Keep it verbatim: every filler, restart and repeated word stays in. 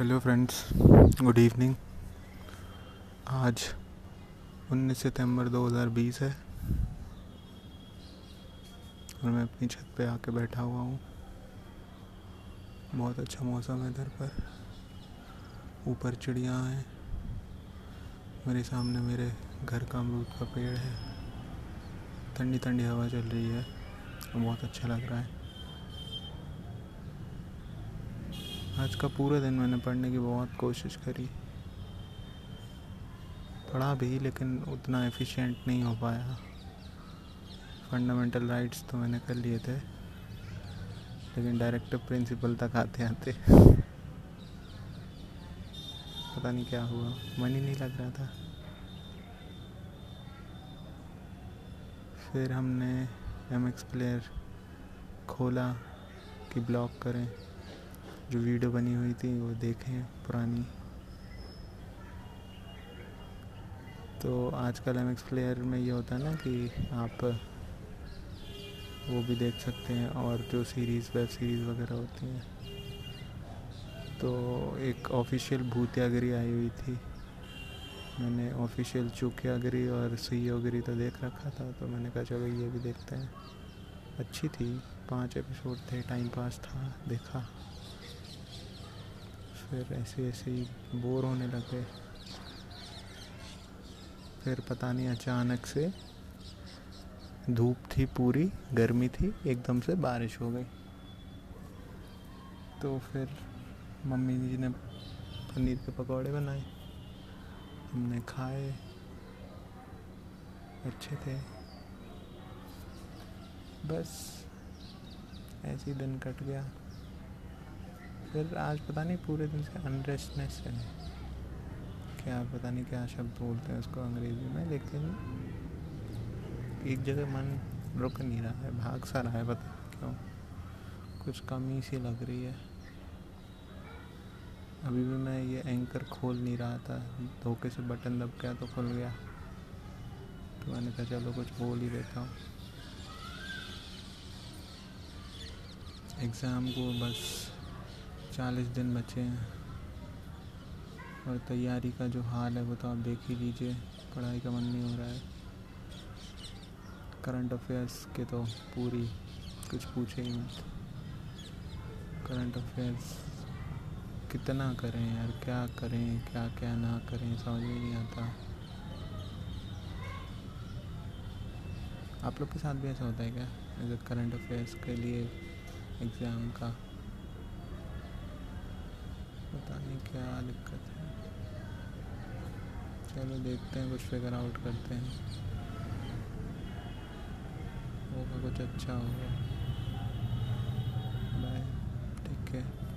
Hello friends, good evening. आज उन्नीस सितंबर दो हज़ार बीस है और मैं अपनी छत पे आके बैठा हुआ हूँ। बहुत अच्छा मौसम है इधर पर। ऊपर चिड़िया हैं, मेरे सामने मेरे घर का अमरूद का पेड़ है। ठंडी ठंडी हवा चल रही है और बहुत अच्छा लग रहा है। आज का पूरा दिन मैंने पढ़ने की बहुत कोशिश करी, पढ़ा भी, लेकिन उतना एफिशिएंट नहीं हो पाया। फंडामेंटल राइट्स तो मैंने कर लिए थे, लेकिन डायरेक्टिव प्रिंसिपल तक आते आते पता नहीं क्या हुआ, मन ही नहीं लग रहा था। फिर हमने एम एक्स प्लेयर खोला कि ब्लॉक करें, जो वीडियो बनी हुई थी वो देखें पुरानी। तो आजकल एम एक्स प्लेयर में ये होता है ना कि आप वो भी देख सकते हैं, और जो सीरीज़, वेब सीरीज़ वगैरह होती हैं। तो एक ऑफिशियल भूतियागिरी आई हुई थी, मैंने ऑफिशियल चूकियागिरी और सुईयोगिरी तो देख रखा था, तो मैंने कहा चलो ये भी देखते हैं। अच्छी थी, पांच एपिसोड थे, टाइम पास था, देखा। फिर ऐसे ऐसे ही बोर होने लगे। फिर पता नहीं अचानक से धूप थी, पूरी गर्मी थी, एकदम से बारिश हो गई। तो फिर मम्मी जी ने पनीर के पकौड़े बनाए, हमने खाए, अच्छे थे। बस ऐसे ही दिन कट गया। फिर आज पता नहीं पूरे दिन से अनरेस्टनेस है, क्या पता नहीं क्या शब्द बोलते हैं उसको अंग्रेजी में, लेकिन एक जगह मन रुक नहीं रहा है, भाग सा रहा है, पता नहीं क्यों, कुछ कमी सी लग रही है। अभी भी मैं ये एंकर खोल नहीं रहा था, धोखे से बटन दब गया तो खुल गया, तो मैंने कहा चलो कुछ बोल ही देता हूँ। एग्ज़ाम को बस चालीस दिन बचे हैं और तैयारी का जो हाल है वो तो आप देख ही लीजिए, पढ़ाई का मन नहीं हो रहा है। करंट अफेयर्स के तो पूरी कुछ पूछे ही मत। करंट अफेयर्स कितना करें यार, क्या करें, क्या क्या ना करें, समझ में नहीं आता। आप लोग के साथ भी ऐसा होता है क्या? एज अ करंट अफेयर्स के लिए एग्ज़ाम का पता नहीं क्या दिक्कत है। चलो देखते हैं, कुछ फिगर आउट करते हैं, होगा कुछ अच्छा होगा। बाय, ठीक है।